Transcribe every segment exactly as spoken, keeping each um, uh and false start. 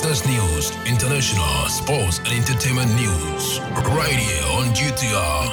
business news, international, sports, and entertainment news. Right here on G T R.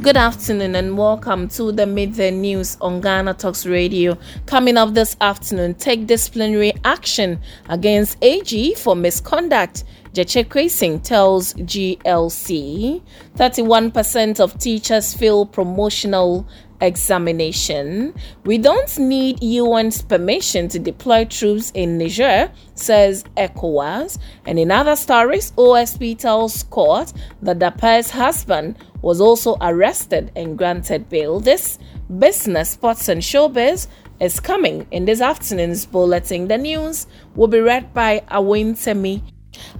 Good afternoon and welcome to the Midday News on Ghana Talks Radio. Coming up this afternoon, take disciplinary action against A G for misconduct. James Kwasing tells G L C. thirty-one percent of teachers fail promotional examination. We don't need U N's permission to deploy troops in Niger, says ECOWAS. And in other stories, O S P tells court that Dapai's husband was also arrested and granted bail. This business, sports and showbiz is coming in this afternoon's bulletin. The news will be read by Awintemi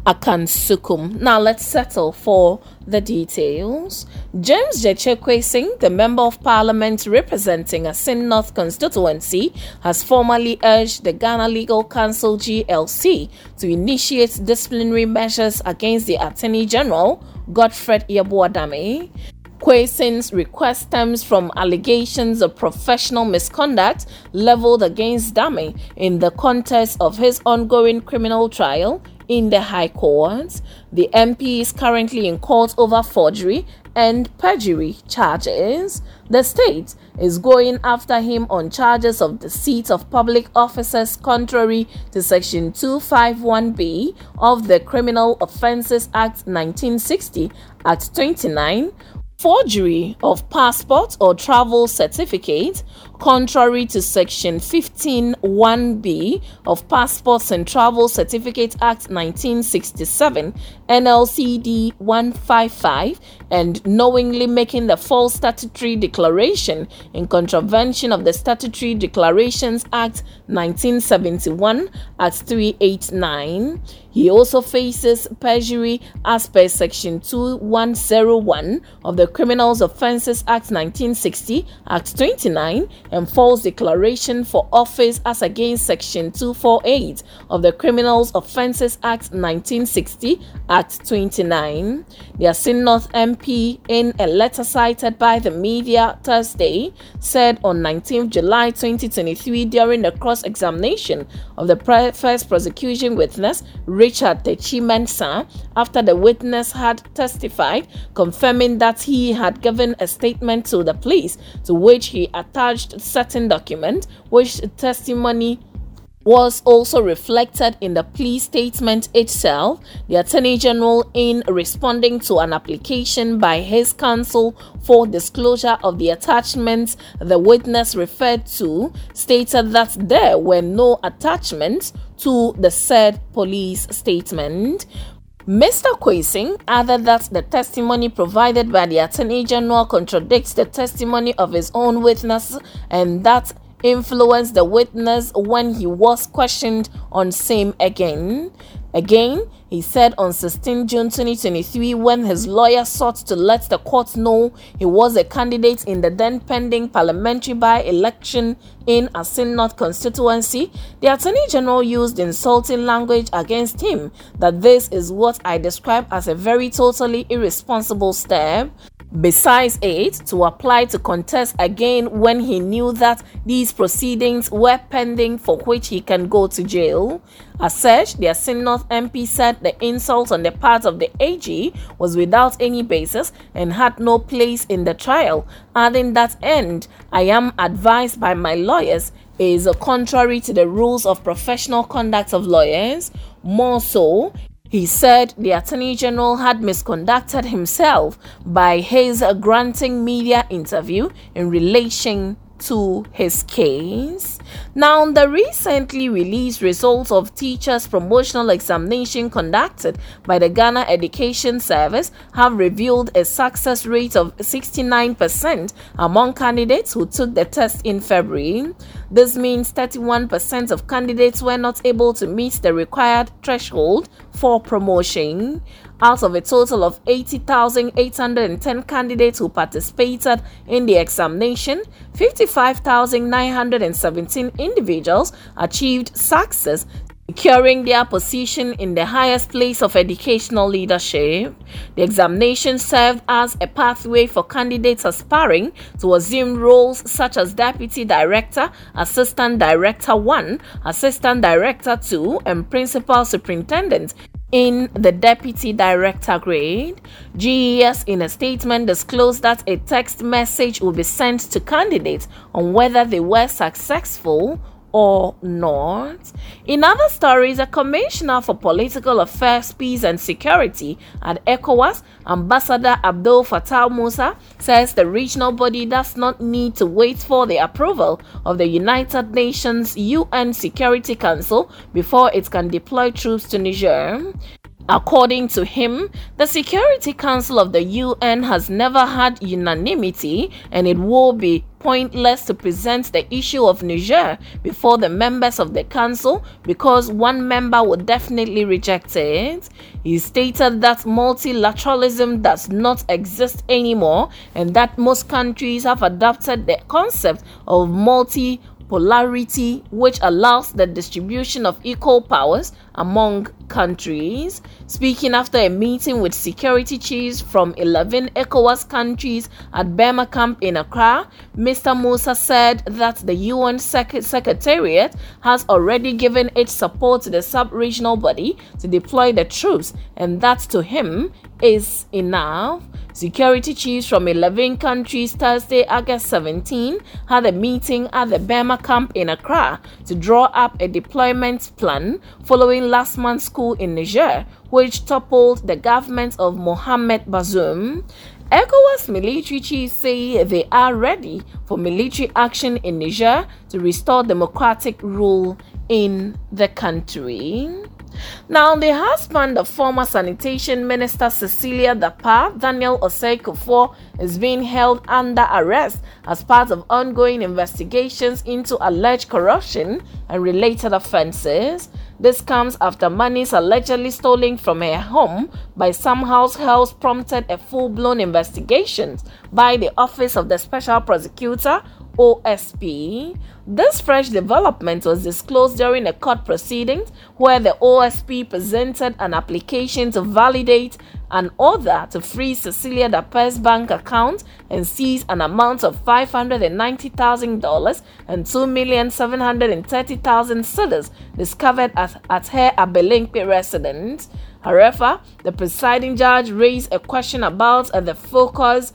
Akansukum. Now let's settle for the details. James Kwasing, the Member of Parliament representing Asin North constituency, has formally urged the Ghana Legal Council G L C to initiate disciplinary measures against the Attorney General Godfred Yeboah Dame. Kwasing's request stems from allegations of professional misconduct leveled against Dame in the context of his ongoing criminal trial in the High Court. The M P is currently in court over forgery and perjury charges. The state is going after him on charges of deceit of public officers contrary to Section two fifty-one B of the Criminal Offences Act nineteen sixty at twenty-nine, forgery of passport or travel certificate contrary to Section fifteen one B of Passports and Travel Certificate Act nineteen sixty-seven, N L C D one fifty-five, and knowingly making the false statutory declaration in contravention of the Statutory Declarations Act nineteen seventy-one at three eighty-nine. He also faces perjury as per Section two one zero one of the Criminal Offences Act nineteen sixty Act twenty-nine and false declaration for office as against Section two forty-eight of the Criminal Offences Act nineteen sixty Act twenty-nine. The Asin North M P, in a letter cited by the media Thursday, said on nineteenth of July twenty twenty-three during the cross-examination of the pre- first prosecution witness Richard Techimensa, after the witness had testified, confirming that he had given a statement to the police to which he attached certain documents, which testimony was also reflected in the plea statement itself. The Attorney General, in responding to an application by his counsel for disclosure of the attachments the witness referred to, stated that there were no attachments to the said police statement. Mister Kwasing added that the testimony provided by the Attorney General contradicts the testimony of his own witness and that influenced the witness when he was questioned on same again. Again, he said on sixteenth of June twenty twenty-three, when his lawyer sought to let the court know he was a candidate in the then-pending parliamentary by-election in Asin North constituency, the Attorney General used insulting language against him, that this is what I describe as a very totally irresponsible step. Besides it, to apply to contest again when he knew that these proceedings were pending for which he can go to jail. As such, the Asin North M P said the insult on the part of the A G was without any basis and had no place in the trial, adding that end, I am advised by my lawyers, is contrary to the rules of professional conduct of lawyers. More so, he said the Attorney General had misconducted himself by his granting media interview in relation to his case. Now, the recently released results of teachers' promotional examination conducted by the Ghana Education Service have revealed a success rate of sixty-nine percent among candidates who took the test in February. This means thirty-one percent of candidates were not able to meet the required threshold for promotion. Out of a total of eighty thousand eight hundred ten candidates who participated in the examination, fifty-five thousand nine hundred seventeen individuals achieved success, securing their position in the highest place of educational leadership. The examination served as a pathway for candidates aspiring to assume roles such as Deputy Director, Assistant Director one, Assistant Director two, and Principal Superintendent in the Deputy Director grade. G E S, in a statement, disclosed that a text message will be sent to candidates on whether they were successful or not. In other stories, a commissioner for political affairs, peace and security at ECOWAS, Ambassador Abdel-Fatau Musah, says the regional body does not need to wait for the approval of the United Nations U N Security Council before it can deploy troops to Niger. According to him, the Security Council of the U N has never had unanimity, and it will be pointless to present the issue of Niger before the members of the council because one member would definitely reject it. He stated that multilateralism does not exist anymore and that most countries have adopted the concept of multipolarity, which allows the distribution of equal powers among countries. Speaking after a meeting with security chiefs from eleven ECOWAS countries at Burma Camp in Accra, Mister Musah said that the U N Sec- Secretariat has already given its support to the sub-regional body to deploy the troops, and that to him is enough. Security chiefs from eleven countries Thursday, August seventeenth, had a meeting at the Burma Camp in Accra to draw up a deployment plan following last month's coup in Niger, which toppled the government of Mohammed Bazoum. ECOWAS military chiefs say they are ready for military action in Niger to restore democratic rule in the country. Now, the husband of former Sanitation Minister Cecilia Dapai, Daniel Osei-Kofo, is being held under arrest as part of ongoing investigations into alleged corruption and related offenses. This comes after monies allegedly stolen from her home by some house helps prompted a full-blown investigation by the Office of the Special Prosecutor, O S P. This fresh development was disclosed during a court proceeding where the O S P presented an application to validate an order to freeze Cecilia Dapai's bank account and seize an amount of five hundred ninety thousand dollars and two million seven hundred thirty thousand cedis discovered at, at her Abelenque residence. However, the presiding judge raised a question about uh, the focus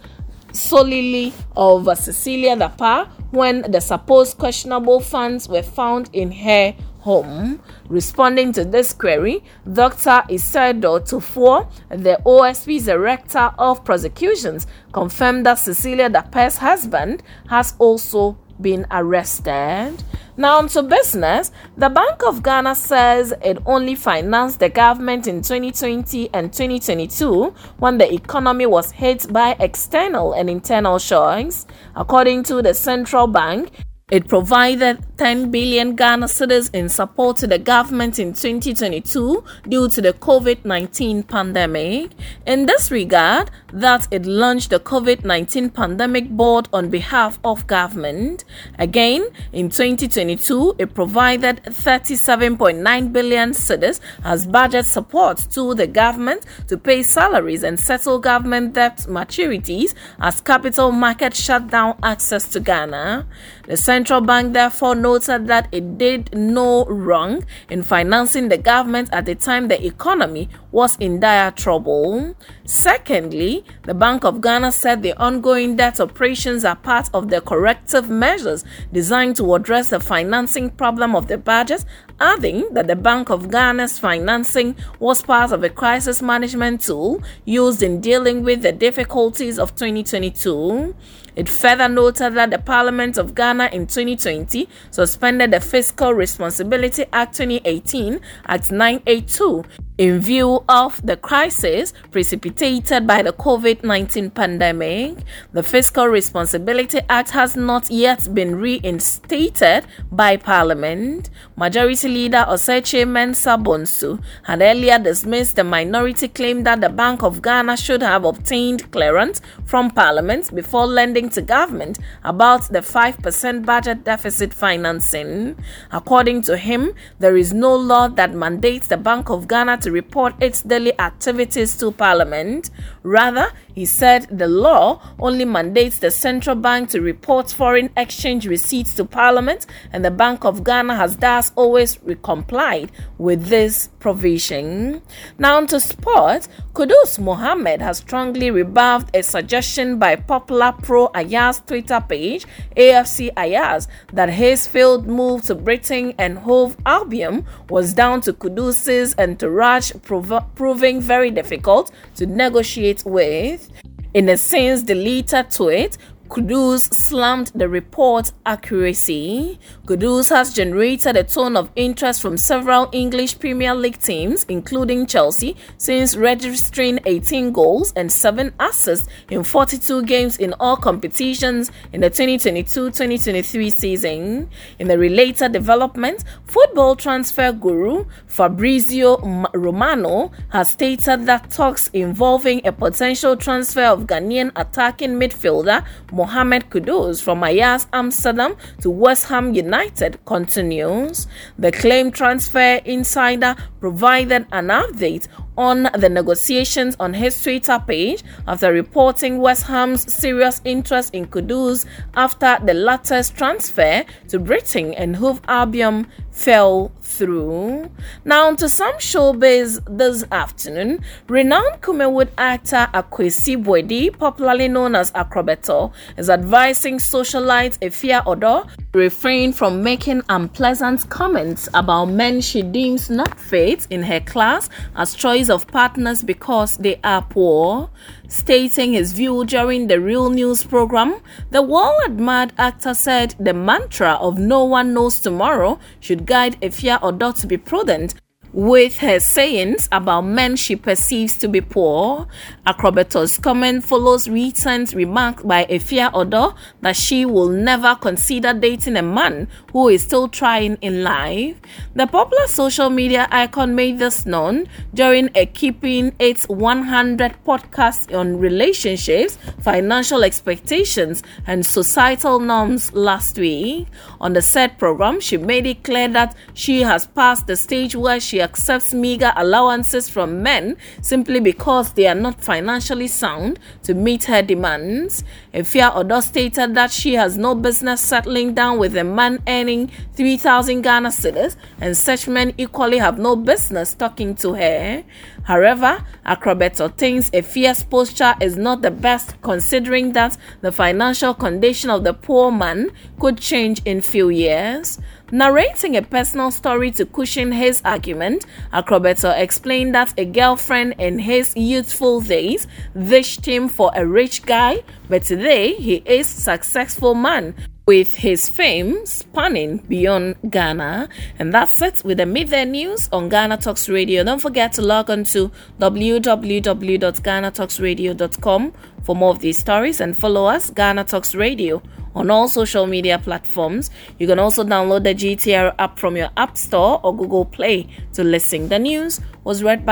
solely of uh, Cecilia Dapai when the supposed questionable funds were found in her home. Responding to this query, Doctor Isidore Tufo, the O S P's director of prosecutions, confirmed that Cecilia Dapai's husband has also been arrested. Now on to business. The Bank of Ghana says it only financed the government in twenty twenty and twenty twenty-two when the economy was hit by external and internal shocks. According to the central bank, it provided ten billion Ghana cedis in support to the government in twenty twenty-two due to the COVID nineteen pandemic. In this regard, that it launched the COVID nineteen Pandemic Board on behalf of government. Again, in twenty twenty-two, it provided thirty-seven point nine billion cedis as budget support to the government to pay salaries and settle government debt maturities as capital market shut down access to Ghana. The central bank therefore noted that it did no wrong in financing the government at the time the economy was in dire trouble. Secondly, the Bank of Ghana said the ongoing debt operations are part of the corrective measures designed to address the financing problem of the budget, adding that the Bank of Ghana's financing was part of a crisis management tool used in dealing with the difficulties of twenty twenty-two. It further noted that the Parliament of Ghana in twenty twenty suspended the Fiscal Responsibility Act twenty eighteen at nine eighty-two in view of the crisis precipitated by the COVID nineteen pandemic. The Fiscal Responsibility Act has not yet been reinstated by Parliament. Majority Leader Oseche Mensa Bonsu had earlier dismissed the minority claim that the Bank of Ghana should have obtained clearance from Parliament before lending talking to government about the five percent budget deficit financing. According to him, there is no law that mandates the Bank of Ghana to report its daily activities to Parliament. Rather, he said the law only mandates the central bank to report foreign exchange receipts to Parliament, and the Bank of Ghana has thus always complied with this provision. Now on to sport. Kudus Mohammed has strongly rebuffed a suggestion by popular pro-Ajax Twitter page, A F C Ajax, that his failed move to Brighton and Hove Albion was down to Kudus's entourage prov- proving very difficult to negotiate with. In a since deleted tweet, Kudus slammed the report's accuracy. Kudus has generated a ton of interest from several English Premier League teams, including Chelsea, since registering eighteen goals and seven assists in forty-two games in all competitions in the twenty twenty-two twenty twenty-three season. In a related development, football transfer guru Fabrizio Romano has stated that talks involving a potential transfer of Ghanaian attacking midfielder Mohammed Kudus from Ajax Amsterdam to West Ham United continues. The claimed transfer insider provided an update on the negotiations on his Twitter page after reporting West Ham's serious interest in Kudus after the latter's transfer to Brighton and Hove Albion fell through. Now to some showbiz this afternoon. Renowned Kumewood actor Akwe Si Boydi, popularly known as Acrobator, is advising socialite Efia Odo to refrain from making unpleasant comments about men she deems not fit in her class as choice of partners because they are poor. Stating his view during the Real News program, the world-admired actor said the mantra of no one knows tomorrow should guide Efia Odo to be prudent with her sayings about men she perceives to be poor. Acrobator's comment follows recent remarks by Efia Odo that she will never consider dating a man who is still trying in life. The popular social media icon made this known during a Keeping It one hundred podcast on relationships, financial expectations, and societal norms last week. On the said program, she made it clear that she has passed the stage where she accepts meager allowances from men simply because they are not financially sound to meet her demands. Efia Odo stated that she has no business settling down with a man earning three thousand Ghana cedis, and such men equally have no business talking to her. However, Acrobator thinks Efia's posture is not the best, considering that the financial condition of the poor man could change in few years. Narrating a personal story to cushion his argument, Acrobator explained that a girlfriend in his youthful days wished him for a rich guy, but today he is a successful man with his fame spanning beyond Ghana. And that's it with the midday news on Ghana Talks Radio. Don't forget to log on to w w w dot ghana talks radio dot com for more of these stories, and follow us, Ghana Talks Radio, on all social media platforms. You can also download the G T R app from your App Store or Google Play to listen. The news was read by